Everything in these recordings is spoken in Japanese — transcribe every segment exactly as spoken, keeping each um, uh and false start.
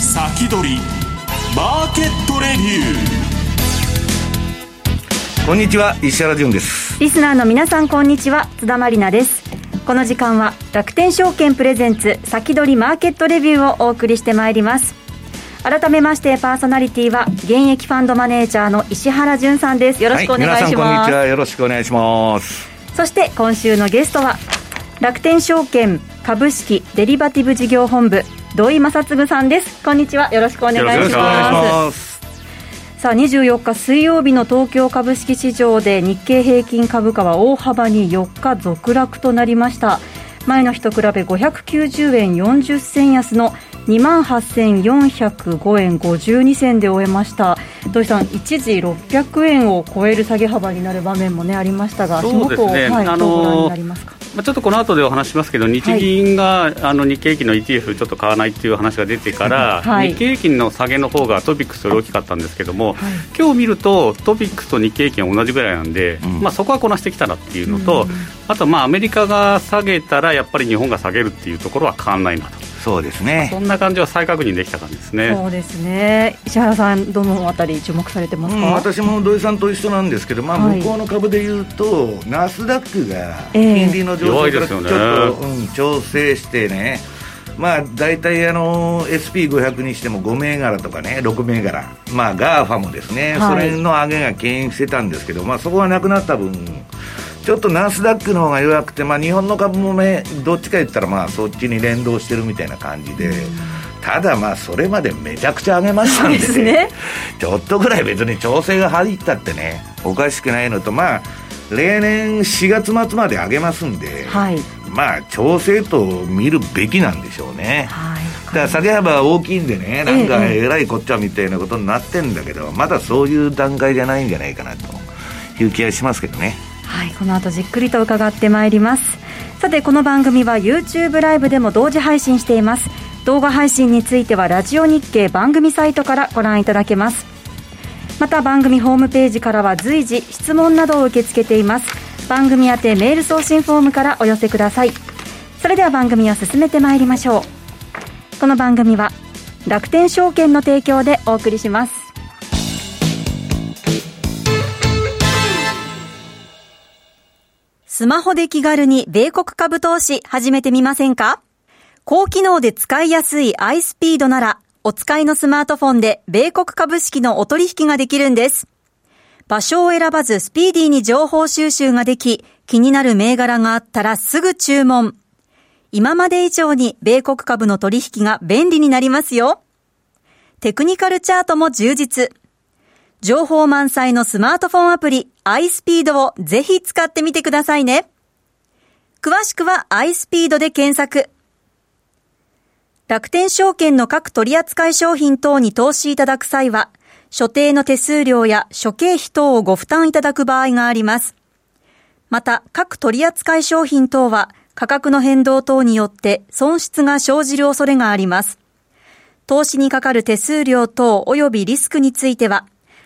先取りマーケットレビュー。こんにちは、石原潤です。リスナーの皆さんこんにちは、津田まりなです。この時間は楽天証券プレゼンツ先取りマーケットレビューをお送りしてまいります。改めましてパーソナリティは現役ファンドマネージャーの石原潤さんです。よろしくお願いします。はい、皆さんこんにちは、よろしくお願いします。そして今週のゲストは楽天証券株式デリバティブ事業本部土井正嗣さんです。こんにちは、よろしくお願いします。さあにじゅうよっか水曜日の東京株式市場で日経平均株価は大幅によっか続落となりました。前の日と比べごひゃくきゅうじゅうえんよんじゅっせん安の にまんはっせんよんひゃくごえんごじゅうにせんで終えました。土井さん、一時ろっぴゃくえんを超える下げ幅になる場面も、ね、ありましたが、そうですね、はい、あのー、どうご覧になりますか。まあ、ちょっとこの後でお話しますけど、日銀が、はい、あの日経平均の イーティーエフ ちょっと買わないっていう話が出てから、はい、日経平均の下げの方がトピックスより大きかったんですけども、はい、今日見るとトピックスと日経平均は同じぐらいなんで、うん、まあ、そこはこなしてきたなっていうのと、うん、あとまあアメリカが下げたらやっぱり日本が下げるっていうところは変わらないなと。そうですね、そんな感じは再確認できた感じですね。そうですね。石原さん、どのあたり注目されてますか。うん、私も土井さんと一緒なんですけど、まあ、向こうの株でいうと、はい、ナスダックが金利の上昇からちょっと、えーね、うん、調整してね、まあ、大体あの エスピーごひゃく にしてもごめいがらとかね、ろくめいがら、まあ、ガーファもですね、はい、それの上げが牽引してたんですけど、まあ、そこがなくなった分ちょっとナスダックの方が弱くて、まあ、日本の株もね、どっちか言ったらまあそっちに連動してるみたいな感じで、うん、ただまあそれまでめちゃくちゃ上げましたんで、ね、そうですね、ちょっとぐらい別に調整が入ったってね、おかしくないのと、まあ例年しがつ末まで上げますんで、はい、まあ調整と見るべきなんでしょうね。はい、だから下げ幅は大きいんでね、なんかえらいこっちゃみたいなことになってんだけど、ええ、まだそういう段階じゃないんじゃないかなという気がしますけどね。はい、この後じっくりと伺ってまいります。さてこの番組は YouTube ライブでも同時配信しています。動画配信についてはラジオ日経番組サイトからご覧いただけます。また番組ホームページからは随時質問などを受け付けています。番組宛てメール送信フォームからお寄せください。それでは番組を進めてまいりましょう。この番組は楽天証券の提供でお送りします。スマホで気軽に米国株投資始めてみませんか？高機能で使いやすい iSpeed なら、お使いのスマートフォンで米国株式のお取引ができるんです。場所を選ばずスピーディーに情報収集ができ、気になる銘柄があったらすぐ注文。今まで以上に米国株の取引が便利になりますよ。テクニカルチャートも充実。情報満載のスマートフォンアプリ iSpeed をぜひ使ってみてくださいね。詳しくは iSpeed で検索。楽天証券の各取扱商品等に投資いただく際は、所定の手数料や諸経費等をご負担いただく場合があります。また、各取扱商品等は価格の変動等によって損失が生じる恐れがあります。投資にかかる手数料等及びリスクについては、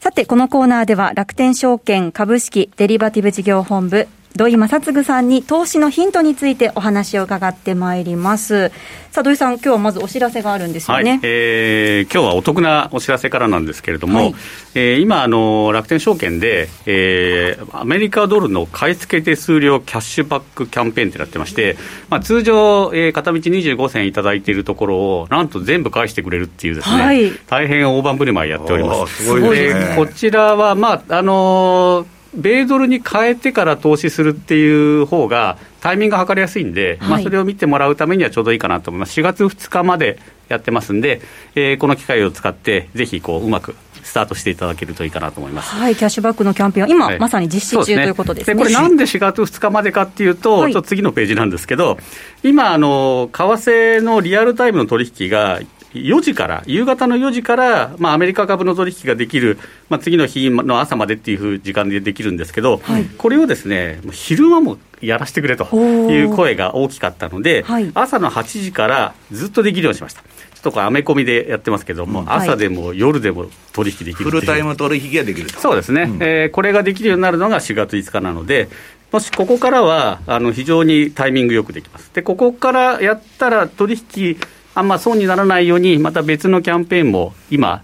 さてこのコーナーでは楽天証券株式デリバティブ事業本部土井正嗣さんに投資のヒントについてお話を伺ってまいります。さあ土井さん、今日はまずお知らせがあるんですよね。はい、えー、今日はお得なお知らせからなんですけれども、はい、えー、今あの楽天証券で、えー、アメリカドルの買い付け手数料キャッシュバックキャンペーンってなってまして、まあ、通常、えー、片道にじゅうごせんいただいているところをなんと全部返してくれるっていうですね、はい、大変大盤振る舞いやっております。すごいですね。でこちらはまああのー米ドルに変えてから投資するっていう方がタイミングが測りやすいんで、はい、まあ、それを見てもらうためにはちょうどいいかなと思います。しがつふつかまでやってますんで、えー、この機会を使ってぜひこううまくスタートしていただけるといいかなと思います。はい、キャッシュバックのキャンペーンは今、はい、まさに実施中、ね、ということですね。でこれなんでしがつふつかまでかっていうと、はい、ちょっと次のページなんですけど、今あの為替のリアルタイムの取引がよじから夕方のよじから、まあ、アメリカ株の取引ができる、まあ、次の日の朝までっていう時間でできるんですけど、はい、これをですね昼間もやらせてくれという声が大きかったので、はい、朝のはちじからずっとできるようにしました。とかアメコミでやってますけども、うん、朝でも夜でも取引できる、はい、フルタイム取引ができると。そうですね、うんえー、これができるようになるのがしがついつかなので、もしここからはあの非常にタイミングよくできます。でここからやったら取引あんま損にならないようにまた別のキャンペーンも今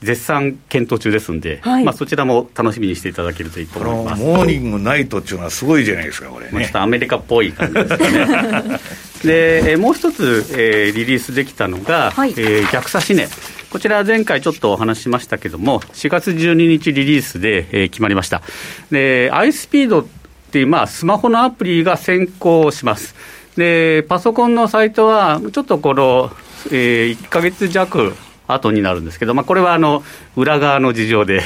絶賛検討中ですんで、はいまあ、そちらも楽しみにしていただけるといいと思います。モーニングナイトっていうのはすごいじゃないですかこれね、まあ、ちょっとアメリカっぽい感じですねでえもう一つ、えー、リリースできたのが、はいえー、逆差し値、こちら前回ちょっとお話ししましたけどもしがつじゅうににちリリースで、えー、決まりました。で iSpeed っていう、まあ、スマホのアプリが先行します。でパソコンのサイトはちょっとこの、えー、いっかげつじゃく後になるんですけど、まあ、これはあの裏側の事情で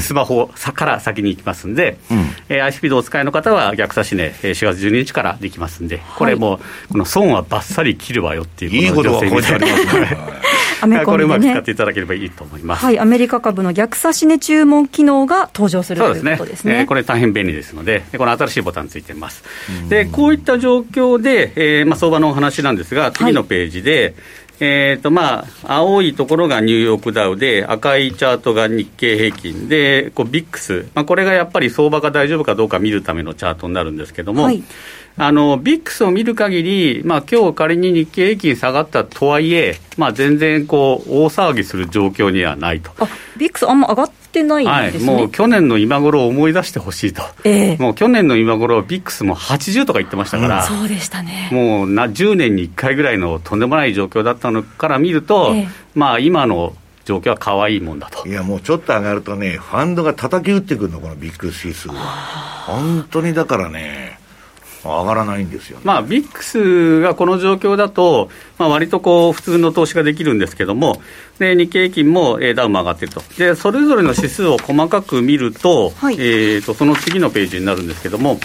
スマホから先に行きますんで、うんえー、iSpeed をお使いの方は逆差し値、ね、しがつじゅうににちからできますんで、はい、これもこの損はバッサリ切るわよっていうことを女性にしてありますのでこれうまく使っていただければいいと思います、はい、アメリカ株の逆差し値注文機能が登場するということですね、えー、これ大変便利ですので、この新しいボタンついてます。でこういった状況で、えーまあ、相場のお話なんですが次のページで、はいえーとまあ、青いところがニューヨークダウで赤いチャートが日経平均でこう ブイアイエックス、まあ、これがやっぱり相場が大丈夫かどうか見るためのチャートになるんですけども、はい、あの ブイアイエックス を見る限り、まあ、今日仮に日経平均下がったとはいえ、まあ、全然こう大騒ぎする状況にはないと。 ブイアイエックス あんま上がってないんですね、はい、もう去年の今頃を思い出してほしいと、えー、もう去年の今頃 ブイアイエックス もはちじゅうとか言ってましたから、うん、そうでしたね。もうなじゅうねんにいっかいぐらいのとんでもない状況だったのから見ると、えーまあ、今の状況は可愛いもんだと。いやもうちょっと上がるとねファンドが叩き打ってくるのこの ブイアイエックス 指数は本当にだからね上がらないんですよね。まあ、ブイアイエックス がこの状況だと、まあ、割とこう普通の投資ができるんですけども、で日経平均も、えー、ダウも上がっていると。でそれぞれの指数を細かく見ると、はいえー、とその次のページになるんですけども、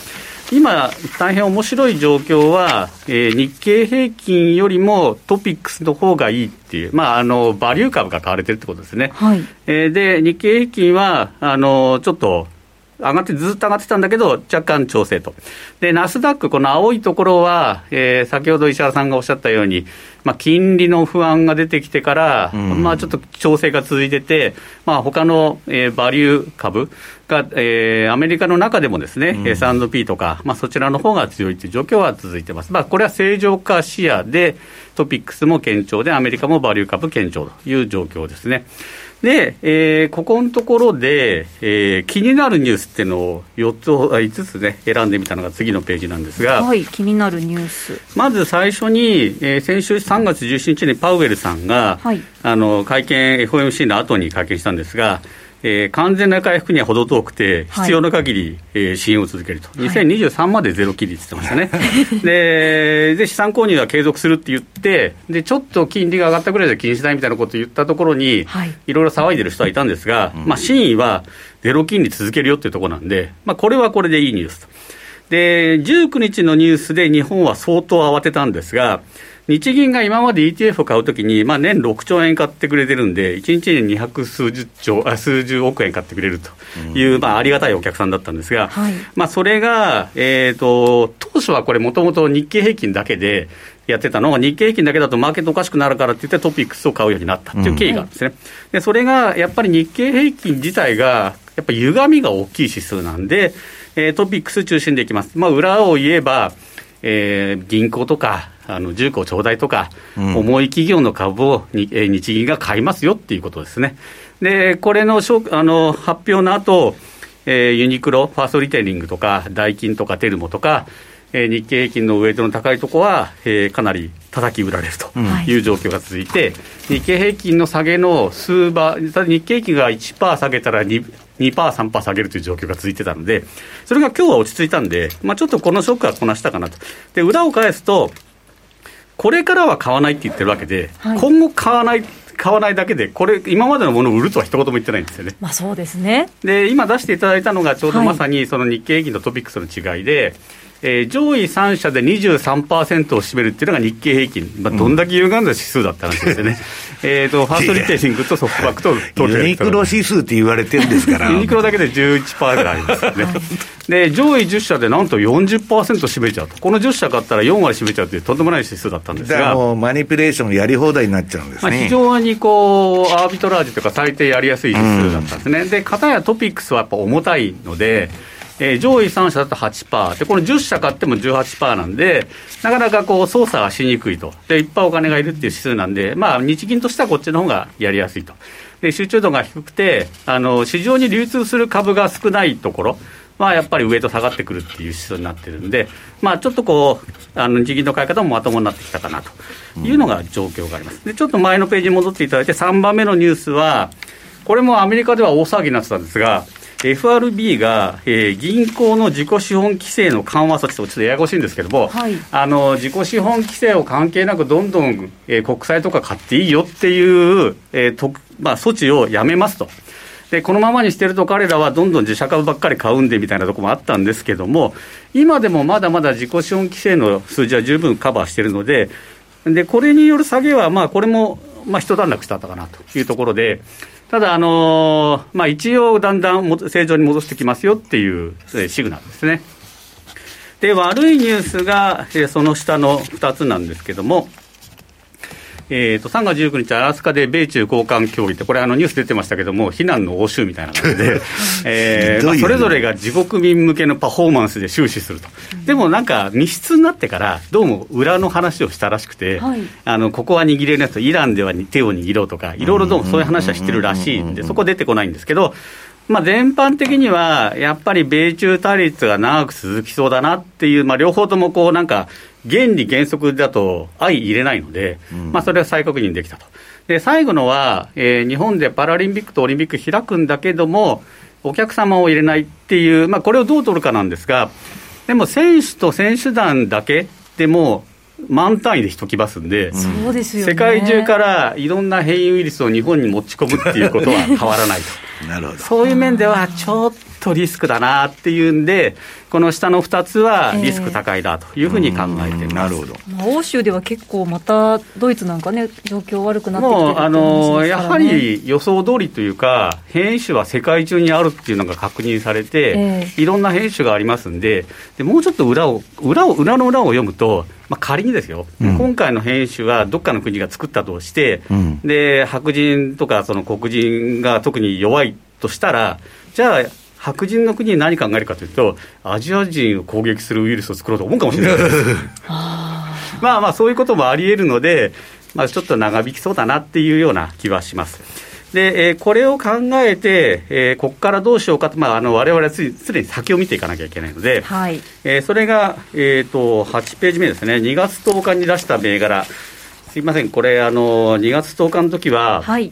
今大変面白い状況は、えー、日経平均よりもトピックスの方がいいっていう、まあ、あのバリュー株が買われてるってことですね、はいえー、で日経平均はあのちょっと上がってずっと上がってたんだけど若干調整と。でナスダックこの青いところは、えー、先ほど石原さんがおっしゃったように、まあ、金利の不安が出てきてから、うんまあ、ちょっと調整が続いてて、まあ、他の、えー、バリュー株が、えー、アメリカの中でもですね、うん、エスアンドピー とか、まあ、そちらの方が強いという状況は続いてます。まあ、これは正常化視野でトピックスも堅調でアメリカもバリュー株堅調という状況ですね。で、えー、ここのところで、えー、気になるニュースっていうのをよっつあいつつね選んでみたのが次のページなんですが、はい、気になるニュース。まず最初に、えー、先週さんがつじゅうしちにちにパウエルさんが、はい、あの会見 エフオーエムシー の後に会見したんですが、えー、完全な回復には程遠くて必要な限り、はいえー、支援を続けると。にせんにじゅうさんまでゼロ金利って言ってましたね、はい、で, で資産購入は継続するって言ってでちょっと金利が上がったぐらいで気にしないみたいなことを言ったところに、はい、いろいろ騒いでる人はいたんですが、まあ、真意はゼロ金利続けるよっていうところなんで、まあ、これはこれでいいニュースと。でじゅうくにちのニュースで日本は相当慌てたんですが、日銀が今まで イーティーエフ を買うときに、まあ、年ろくちょうえん買ってくれてるんでいちにちににひゃくすうじゅうおくえん買ってくれるという、うんまあ、ありがたいお客さんだったんですが、はいまあ、それが、えー、と当初はこれもともと日経平均だけでやってたのが日経平均だけだとマーケットおかしくなるからって言ってトピックスを買うようになったという経緯があるんですね、うんはい、でそれがやっぱり日経平均自体がやっぱり歪みが大きい指数なんでトピックス中心でいきます、まあ、裏を言えば、えー、銀行とかあの重工長大とか、うん、重い企業の株をに、えー、日銀が買いますよっていうことですね。でこれ の, あの発表の後、えー、ユニクロファーストリテイリングとかダイキンとかテルモとか、えー、日経平均のウェイトの高いとこは、えー、かなり叩き売られるという状況が続いて、うん、日経平均の下げの数倍日経平均が いちパーセント 下げたら にパーセントにパーセントさんパーセント 下げるという状況が続いてたのでそれが今日は落ち着いたんで、まあ、ちょっとこのショックはこなしたかなと。で裏を返すとこれからは買わないって言ってるわけで、はい、今後買わない買わないだけで、これ今までのものを売るとは一言も言ってないんですよね。まあそうですね。で今出していただいたのがちょうどまさにその日経平均とトピックスの違いで、はい、えー、上位さん社で にじゅうさんパーセント を占めるっていうのが日経平均、まあ、どんだけ有がんだ指数だったんですよね、うん、えとファーストリテイリングとソフトバンクとユニクロ指数って言われてるんですからユニクロだけで じゅういちパーセント ぐらいありますよね、はい、で上位じゅっ社でなんと よんじゅっパーセント 占めちゃうと、このじゅっ社買ったらよん割占めちゃうというとんでもない指数だったんですが、だからもうマニピュレーションやり放題になっちゃうんですね、まあ、非常にこうアービトラージというか最低やりやすい指数だったんですね、うん、で片やトピックスはやっぱ重たいので、えー、上位さん社だと はちパーセント で、このじゅっ社買っても じゅうはちパーセント なんで、なかなかこう操作がしにくいと。でいっぱいお金がいるっていう指数なんで、まあ、日銀としてはこっちの方がやりやすいと。で集中度が低くて、あの市場に流通する株が少ないところは、まあ、やっぱり上と下がってくるっていう指数になってるんで、まあ、ちょっとこうあの日銀の買い方もまともになってきたかなというのが状況があります。でちょっと前のページに戻っていただいて、さんばんめのニュースはこれもアメリカでは大騒ぎになってたんですが、エフアールビー が、えー、銀行の自己資本規制の緩和措置と、ちょっとややこしいんですけども、はい、あの自己資本規制を関係なくどんどん、えー、国債とか買っていいよっていう、えーとまあ、措置をやめますと。でこのままにしてると彼らはどんどん自社株ばっかり買うんでみたいなところもあったんですけども、今でもまだまだ自己資本規制の数字は十分カバーしているので、でこれによる下げは、まあ、これも、まあ、一段落したかなというところで、ただ、あのーまあ、一応だんだん正常に戻してきますよっていうシグナルですね。で悪いニュースがその下のふたつなんですけども、えー、とさんがつじゅうくにちアラスカで米中交換協議って、これあのニュース出てましたけども、非難の応酬みたいなので、えーまあ、それぞれが自国民向けのパフォーマンスで終始すると。でもなんか密室になってからどうも裏の話をしたらしくて、はい、あのここは握れるやつとイランでは手を握ろうとか、いろいろどうもそういう話はしてるらしいんで、そこ出てこないんですけど、まあ、全般的にはやっぱり米中対立が長く続きそうだなっていう、まあ、両方ともこうなんか原理原則だと相入れないので、まあ、それは再確認できたと。で最後のは、えー、日本でパラリンピックとオリンピック開くんだけどもお客様を入れないっていう、まあ、これをどう取るかなんですが、でも選手と選手団だけでも満単位で人来ますんで、そうですよね、世界中からいろんな変異ウイルスを日本に持ち込むっていうことは変わらないとなるほど、そういう面ではちょっとリスクだなっていうんで、この下のふたつはリスク高いなというふうに考えています、えーまあ、欧州では結構またドイツなんかね、状況悪くなってきてるって話ですからね。もうあのやはり予想通りというか、変異種は世界中にあるっていうのが確認されて、えー、いろんな変異種がありますんで、でもうちょっと裏を裏を裏の裏を読むと、まあ、仮にですよ、うん、今回の変異種はどっかの国が作ったとして、うん、で白人とかその黒人が特に弱いとしたら、じゃあ白人の国に何考えるかというと、アジア人を攻撃するウイルスを作ろうと思うかもしれないですまあまあそういうこともありえるので、まあ、ちょっと長引きそうだなっていうような気はします。で、えー、これを考えて、えー、ここからどうしようかと、まあ、あの我々は常に先を見ていかなきゃいけないので、はい、えー、それが、えー、とはちページ目ですね。にがつとおかに出した銘柄、すいません、これあのにがつとおかの時は、はい、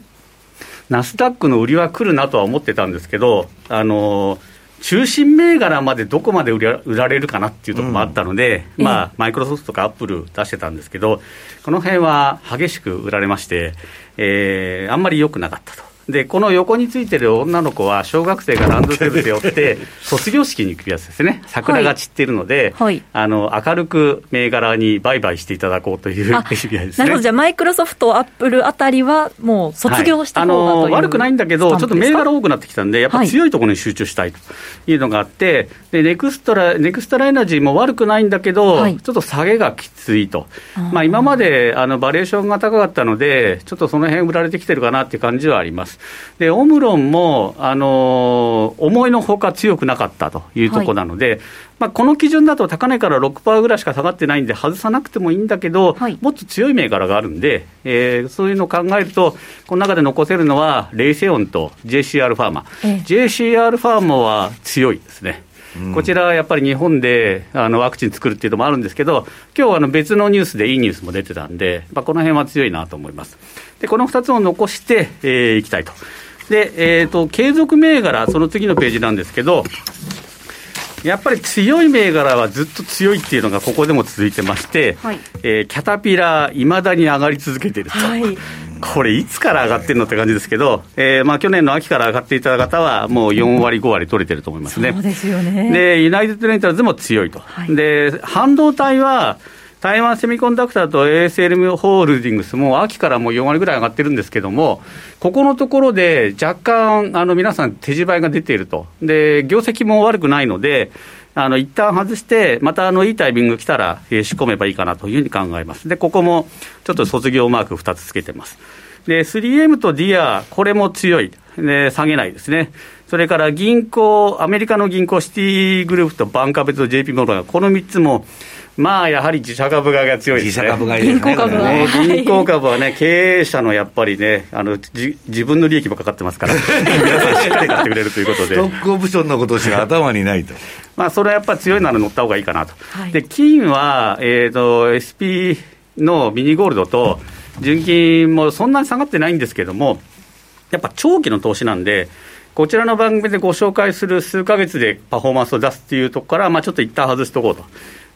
ナスダックの売りは来るなとは思ってたんですけど、あの中心銘柄までどこまで売ら、売られるかなっていうところもあったので、うん、まあ、マイクロソフトとかアップル出してたんですけど、この辺は激しく売られまして、えー、あんまり良くなかったと。でこの横についてる女の子は小学生がランドセルで寄って卒業式に行くやつですね。桜が散っているので、はいはい、あの明るく銘柄に売買していただこうという意味合いですね。なるほど。じゃあマイクロソフト、アップルあたりはもう卒業した方がという、はい、あの悪くないんだけどちょっと銘柄多くなってきたんで、やっぱ強いところに集中したいというのがあって、はい、でネクストラネクストラエナジーも悪くないんだけど、はい、ちょっと下げがきついと、まあ、今まであのバリエーションが高かったのでちょっとその辺売られてきてるかなっていう感じはあります。でオムロンも、あのー、思いのほか強くなかったというところなので、はい、まあ、この基準だと高値から ろくパーセント ぐらいしか下がってないんで外さなくてもいいんだけど、はい、もっと強い銘柄があるんで、えー、そういうのを考えるとこの中で残せるのはレイセオンと ジェイシーアール ファーマ、ええ、ジェイシーアール ファーマは強いですね。うん、こちらはやっぱり日本であのワクチン作るっていうのもあるんですけど、今日はあの別のニュースでいいニュースも出てたんで、まあ、この辺は強いなと思います。でこのふたつを残して、えー、いきたいと。で、えー、と継続銘柄、その次のページなんですけど、やっぱり強い銘柄はずっと強いっていうのがここでも続いてまして、はい、えー、キャタピラーいまだに上がり続けていると、はい、これいつから上がってるのって感じですけど、えーまあ、去年の秋から上がっていた方はもうよんわりごわり取れてると思いますね。そうですよね。でユナイテッドレンタルズも強いと、はい、で半導体は台湾セミコンダクターと エーエスエル ホールディングスも秋からもうよんわりぐらい上がってるんですけども、ここのところで若干あの皆さん手仕ばいが出ていると。で業績も悪くないのであの一旦外してまたあのいいタイミング来たら、えー、仕込めばいいかなというふうに考えます。でここもちょっと卒業マークふたつつけてます。で スリーエム とディアこれも強いで下げないですね。それから銀行アメリカの銀行シティグループとバンカー別と ジェイピー モルガンこのみっつもまあやはり自社株買いが強いですね。自社株買いですね。銀行株はね、銀行株はね経営者のやっぱりねあのじ自分の利益もかかってますから皆さんしっかり買ってくれるということでストックオプションのことしか頭にないとまあそれはやっぱり強いなら乗った方がいいかなと、はい、で金は、えーと、エスピー のミニゴールドと純金もそんなに下がってないんですけどもやっぱ長期の投資なんでこちらの番組でご紹介する数ヶ月でパフォーマンスを出すっていうところから、まあ、ちょっと一旦外しておこうと。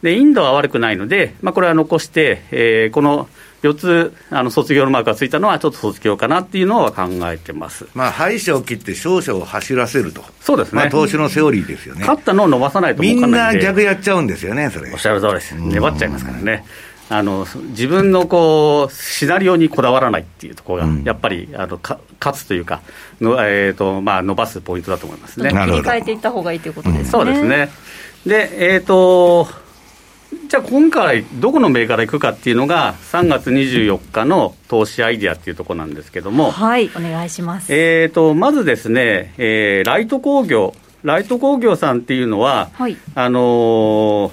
でインドは悪くないので、まあ、これは残して、えー、このよっつあの卒業のマークがついたのはちょっと卒業かなっていうのは考えてます、まあ、敗者を切って勝者を走らせると。そうですね、まあ、投資のセオリーですよね。勝ったのを伸ばさないともうかなりみんな逆やっちゃうんですよね。それおっしゃる通りです。粘っちゃいますからね。あの自分のこうシナリオにこだわらないっていうところがやっぱり、うん、あのか勝つというかの、えーとまあ、伸ばすポイントだと思いますね。切り替えていった方がいいということですね、うん、そうですね。で、えーとじゃあ今回どこの銘柄行くかっていうのがさんがつにじゅうよっかの投資アイデアっていうところなんですけども、はい、お願いします。えーとまずですね、えー、ライト工業ライト工業さんっていうのは、はい、あのー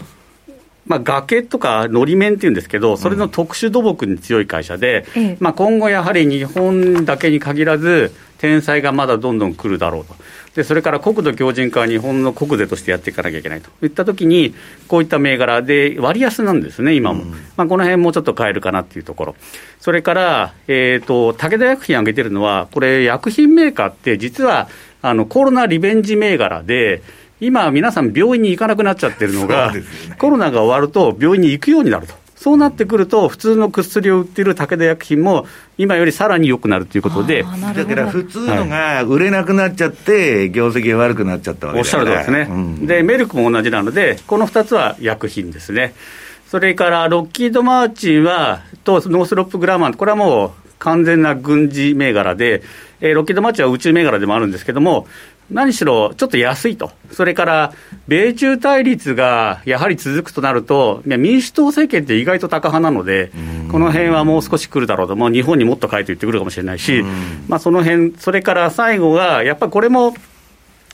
まあ、崖とかのり面っていうんですけどそれの特殊土木に強い会社で、うん、まあ、今後やはり日本だけに限らず天災がまだどんどん来るだろうと。でそれから国土強靭化は日本の国税としてやっていかなきゃいけないといったときにこういった銘柄で割安なんですね今も、うん、まあ、この辺もちょっと変えるかなっていうところ。それから、えー、と武田薬品挙げてるのはこれ薬品メーカーって実はあのコロナリベンジ銘柄で今皆さん病院に行かなくなっちゃってるのが、ね、コロナが終わると病院に行くようになると。そうなってくると普通の薬を売っている武田薬品も今よりさらに良くなるということで、だから普通のが売れなくなっちゃって業績が悪くなっちゃったわけですね。おっしゃるとですね、うん、でメルクも同じなのでこのふたつは薬品ですね。それからロッキードマーチンはとノースロップグラマンこれはもう完全な軍事銘柄で、えー、ロッキードマーチンは宇宙銘柄でもあるんですけども何しろちょっと安いと。それから米中対立がやはり続くとなると民主党政権って意外とタカ派なのでこの辺はもう少し来るだろうと、もう日本にもっと買えと言ってくるかもしれないし、まあ、その辺。それから最後がやっぱりこれも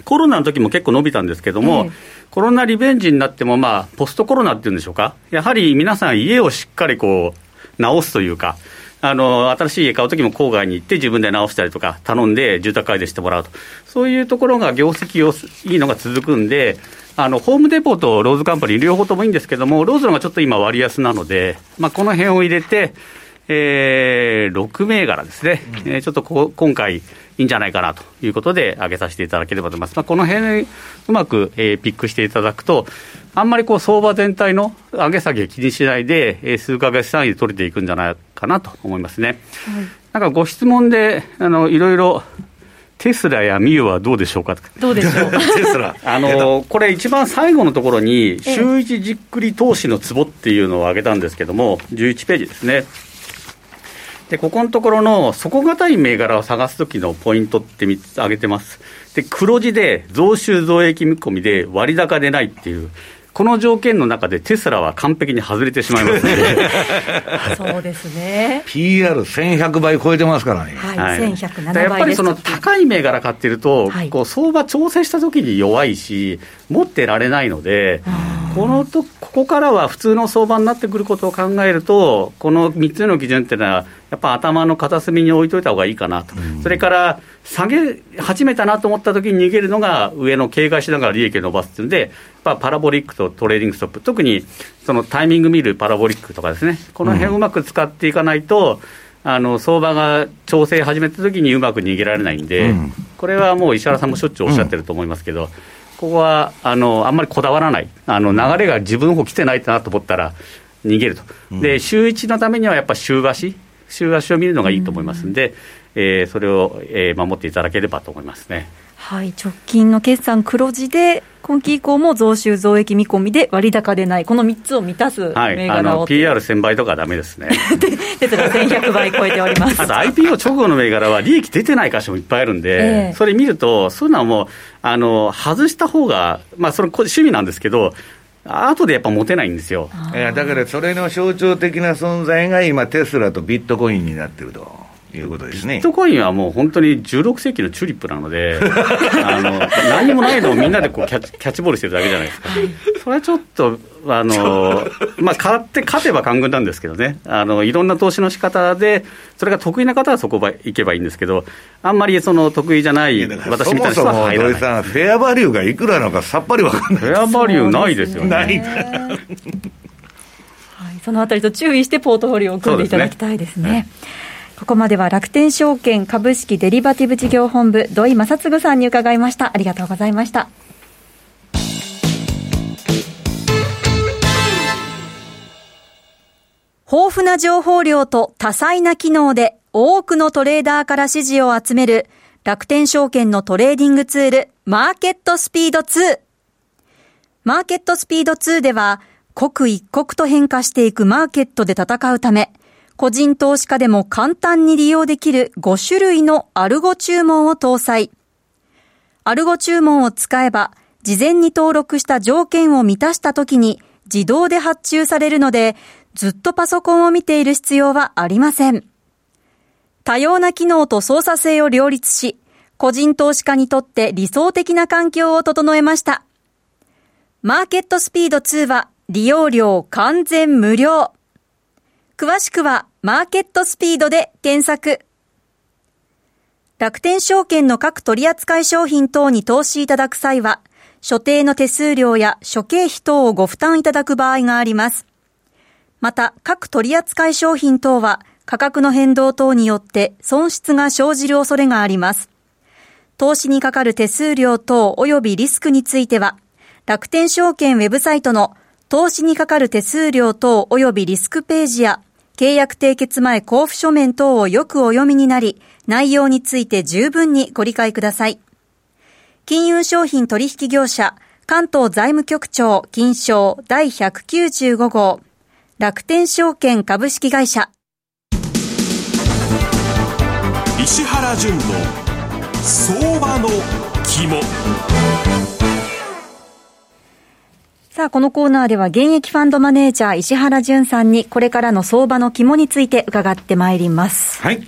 コロナの時も結構伸びたんですけども、えー、コロナリベンジになっても、まあ、ポストコロナっていうんでしょうか、やはり皆さん家をしっかりこう直すというか、あの新しい家買うときも郊外に行って自分で直したりとか頼んで住宅改善してもらうと、そういうところが業績をいいのが続くんで、あのホームデポとローズカンパニー両方ともいいんですけどもローズの方がちょっと今割安なので、まあ、この辺を入れて、えー、ろく銘柄ですね、うん、えー、ちょっとこ今回いいんじゃないかなということで挙げさせていただければと思います。まあ、この辺うまく、えー、ピックしていただくとあんまりこう相場全体の上げ下げ気にしないで、えー、数ヶ月単位で取れていくんじゃないかなと思いますね、はい、なんかご質問であのいろいろテスラやミューはどうでしょうか。どうでしょうテスラあのこれ一番最後のところに週一じっくり投資のツボっていうのを挙げたんですけどもじゅういちページですね。でここのところの底堅い銘柄を探すときのポイントってみっつ挙げてます。で黒字で増収増益見込みで割高でないっていうこの条件の中でテスラは完璧に外れてしまいますのでそうですね ピーアールせんひゃくばい超えてますからね、はいはい、せんひゃくななばいです。やっぱりその高い銘柄買ってると、はい、こう相場調整した時に弱いし持ってられないのでこのとここからは普通の相場になってくることを考えるとこのみっつの基準っていうのはやっぱ頭の片隅に置いといた方がいいかなと。それから下げ始めたなと思った時に逃げるのが上の警戒しながら利益を伸ばすっていうんでやっぱパラボリックとトレーディングストップ特にそのタイミング見るパラボリックとかですねこの辺をうまく使っていかないと、うん、あの相場が調整始めた時にうまく逃げられないんで、うん、これはもう石原さんもしょっちゅうおっしゃってると思いますけど、うん、こはあのあんまりこだわらない、あの流れが自分の方来てないなと思ったら逃げると、うん、で週いちのためにはやっぱり週足週足を見るのがいいと思いますので、うん、えー、それを、えー、守っていただければと思いますね。はい、直近の決算黒字で今期以降も増収増益見込みで割高でないこのみっつを満たす銘柄を、はい、ピーアールせんばいとかはダメですね。テトラせんひゃくばい超えております。あと アイピーオー 直後の銘柄は利益出てない箇所もいっぱいあるんで、えー、それ見るとそういうのはもうあの外した方が、まあ、それ趣味なんですけど後でやっぱ持てないんですよ。だからそれの象徴的な存在が今テスラとビットコインになってるということですね。ビットコインはもう本当にじゅうろくせいきのチューリップなのであの何もないのをみんなでこうキャッチ、キャッチボールしてるだけじゃないですか。それはちょっとあのまあ勝って勝てば官軍なんですけどね、あのいろんな投資の仕方でそれが得意な方はそこ行けばいいんですけど、あんまりその得意じゃない私みたいな人は入らない。そもそも土井さんフェアバリューがいくらなのかさっぱり分かんない。フェアバリューないですよね。ない、はい、そのあたりと注意してポートフォリオを組んでいただきたいですね。ここまでは楽天証券株式デリバティブ事業本部土井正嗣さんに伺いました。ありがとうございました。豊富な情報量と多彩な機能で多くのトレーダーから支持を集める楽天証券のトレーディングツールマーケットスピードツー。マーケットスピードツーでは刻一刻と変化していくマーケットで戦うため個人投資家でも簡単に利用できるごしゅるいのアルゴ注文を搭載。アルゴ注文を使えば、事前に登録した条件を満たしたときに自動で発注されるので、ずっとパソコンを見ている必要はありません。多様な機能と操作性を両立し、個人投資家にとって理想的な環境を整えました。マーケットスピードツーは利用料完全無料。詳しくはマーケットスピードで検索。楽天証券の各取扱商品等に投資いただく際は、所定の手数料や諸経費等をご負担いただく場合があります。また、各取扱商品等は価格の変動等によって損失が生じる恐れがあります。投資にかかる手数料等及びリスクについては、楽天証券ウェブサイトの投資にかかる手数料等及びリスクページや、契約締結前交付書面等をよくお読みになり、内容について十分にご理解ください。金融商品取引業者、関東財務局長、金商だいひゃくきゅうじゅうごごう、楽天証券株式会社。石原潤の相場の肝。さあ、このコーナーでは現役ファンドマネージャー石原潤さんにこれからの相場の肝について伺ってまいります。はい、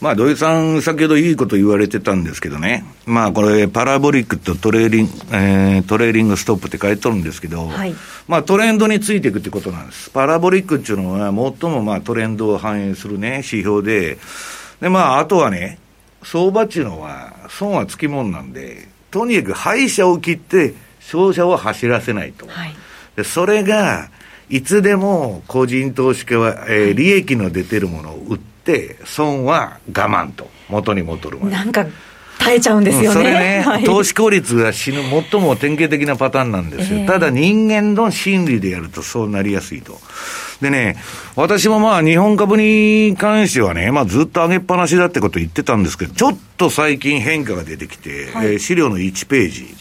まあ、土井さん先ほどいいこと言われてたんですけどね、まあこれパラボリックとトレーリング、えー、トレーリングストップって書いてあるんですけど、はい、まあトレンドについていくってことなんです。パラボリックっていうのは最もまあトレンドを反映するね指標で、でまああとはね相場っていうのは損はつきもんなんで、とにかく敗者を切って勝者を走らせないと、はい、でそれがいつでも個人投資家は、えーはい、利益の出てるものを売って損は我慢と元に戻るまでなんか耐えちゃうんですよね、うん、それね、はい、投資効率が死ぬ最も典型的なパターンなんですよ、えー、ただ人間の心理でやるとそうなりやすいと。でね、私もまあ日本株に関してはね、まあずっと上げっぱなしだってこと言ってたんですけど、ちょっと最近変化が出てきて、はい、えー、資料のいちページ、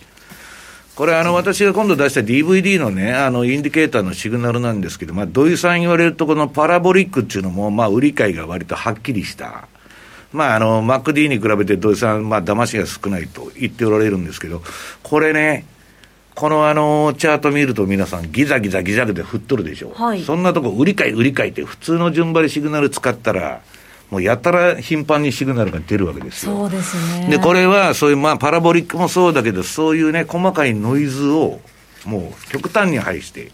これあの私が今度出した ディーブイディー のねあのインディケーターのシグナルなんですけど、まあ土井さん言われるとこのパラボリックっていうのもまあ売り買いが割とはっきりした、まああの マクディー に比べて土井さんまあ騙しが少ないと言っておられるんですけど、これねこのあのチャート見ると皆さんギザギザギザギで振っとるでしょ、はい、そんなとこ売り買い売り買いって普通の順張りシグナル使ったらもうやたら頻繁にシグナルが出るわけですよ。そうですね。でこれはそういうまあパラボリックもそうだけど、そういうね細かいノイズをもう極端に排して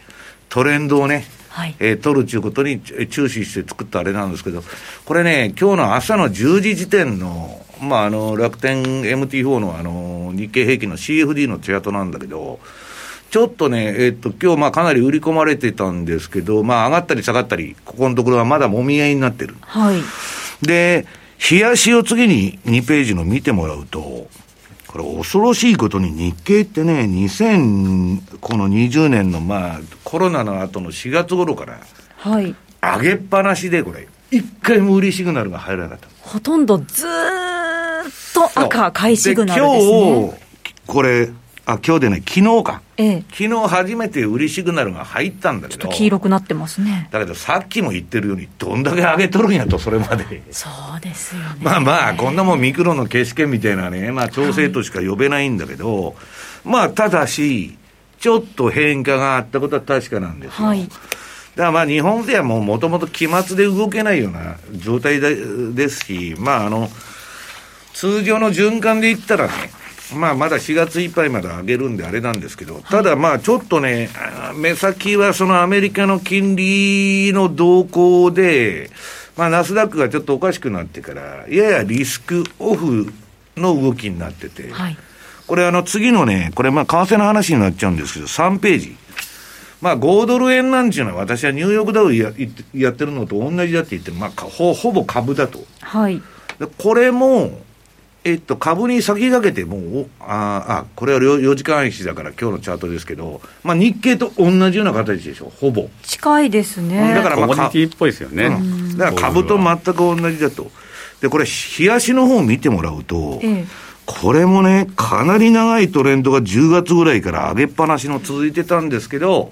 トレンドをね、はい、えー、取るということに注視して作ったあれなんですけど、これね今日の朝のじゅうじ時点のまああの楽天 エムティーフォー のあの日経平均の シーエフディー のチャートなんだけど。ちょっとね、えっと、今日まあかなり売り込まれてたんですけど、まあ、上がったり下がったり、ここのところはまだもみ合いになってる。はい。で、冷やしを次ににページの見てもらうと、これ恐ろしいことに日経ってね、にせんにじゅうねんのまあコロナの後のしがつ頃から、はい、上げっぱなしでこれ一回も売りシグナルが入らなかった。ほとんどずーっと赤買いシグナルですね。で今日これあ今日でね昨日か、ええ、昨日初めて売りシグナルが入ったんだけどちょっと黄色くなってますね。だけどさっきも言ってるようにどんだけ上げとるんやとそれまでそうですよね。まあまあこんなもんミクロの消し券みたいなね、まあ、調整としか呼べないんだけど、はい、まあただしちょっと変化があったことは確かなんですよ、はい。だからまあ日本ではもうもともと期末で動けないような状態ですし、まああの通常の循環で言ったらね、まあまだしがついっぱいまで上げるんであれなんですけど、ただまあちょっとね、目先はそのアメリカの金利の動向で、まあナスダックがちょっとおかしくなってから、ややリスクオフの動きになってて、はい、これあの次のね、これまあ為替の話になっちゃうんですけど、さんページ。まあ、ごドル円なんていうのは私はニューヨークダウ や, やってるのと同じだって言って、まあ、ほ, ほぼ株だと、はい、でこれも、えっと、株に先駆けてもうああこれは 4, よじかん足だから今日のチャートですけど、まあ、日経と同じような形でしょ。ほぼ近いですね。だから、まあ、コモディティっぽいですよね、うん、だから株と全く同じだと。でこれ日足の方を見てもらうと、ええ、これもねかなり長いトレンドがじゅうがつぐらいから上げっぱなしの続いてたんですけど、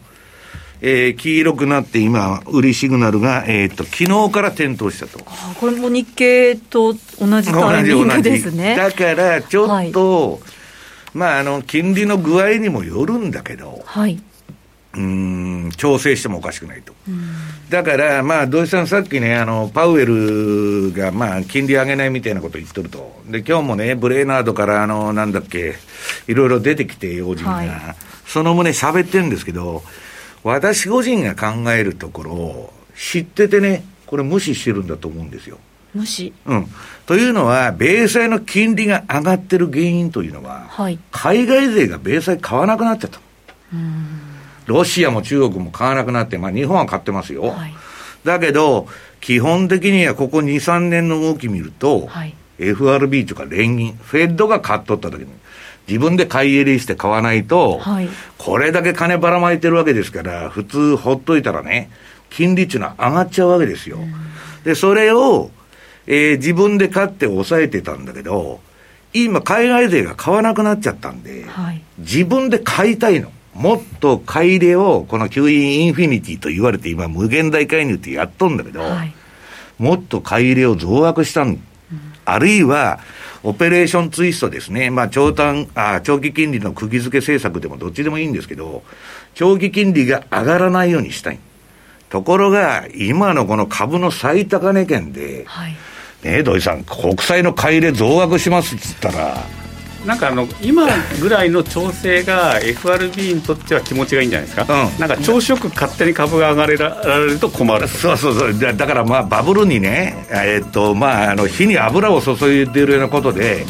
えー、黄色くなって今売りシグナルが、えー、っと昨日から点灯したと。あこれも日経と同じタイミングですね。だからちょっと、はい、まああの金利の具合にもよるんだけど、はい、うーん調整してもおかしくないと。うんだからまあ土井さんさっきねあのパウエルがまあ金利上げないみたいなこと言っとると。で今日もねブレーナードからあのなんだっけいろいろ出てきて要人が、はい、その旨喋ってるんですけど。私個人が考えるところ知っててねこれ無視してるんだと思うんですよ。無視、うん、というのは米債の金利が上がってる原因というのは、はい、海外勢が米債買わなくなっちゃった。うーんロシアも中国も買わなくなって、まあ、日本は買ってますよ、はい、だけど基本的にはここ に,さん 年の動き見ると、はい、エフアールビー とか連銀フェッドが買っとった時に自分で買い入りして買わないと、はい、これだけ金ばらまいてるわけですから普通ほっといたらね金利っていうのは上がっちゃうわけですよ、うん、でそれを、えー、自分で買って抑えてたんだけど今海外勢が買わなくなっちゃったんで、はい、自分で買いたいのもっと買い入れをこの キューイー インフィニティと言われて今無限大介入ってやっとんだけど、はい、もっと買い入れを増額したん、うん、あるいはオペレーションツイストですね、まあ、長短あ長期金利の釘付け政策でもどっちでもいいんですけど長期金利が上がらないようにしたい。ところが今のこの株の最高値圏で、はい、ねえ土井さん国債の買い入れ増額しますっつったらなんかあの今ぐらいの調整が エフアールビー にとっては気持ちがいいんじゃないですか、うん、なんか調子よく勝手に株が上がれられると困ると。そうそうそう だ, だからまあバブルにね、えーっとまあ、あの火に油を注いでいるようなことで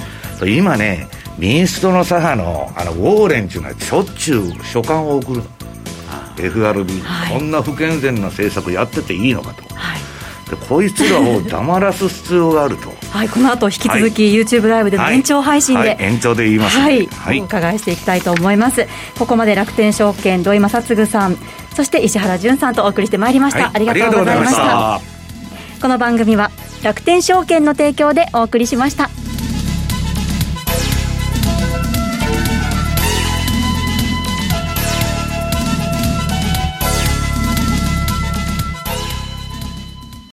今ね民主党の左派 の, あのウォーレンというのはしょっちゅう書簡を送るの エフアールビー、はい、こんな不健全な政策やってていいのかと、はいこいつらを黙らす必要があると、はい、この後引き続き YouTube ライブでの延長配信で、はいはい、延長で言います、ねはいはい、お伺いしていきたいと思います。ここまで楽天証券土井正嗣さんそして石原潤さんとお送りしてまいりました、はい、ありがとうございました。この番組は楽天証券の提供でお送りしました。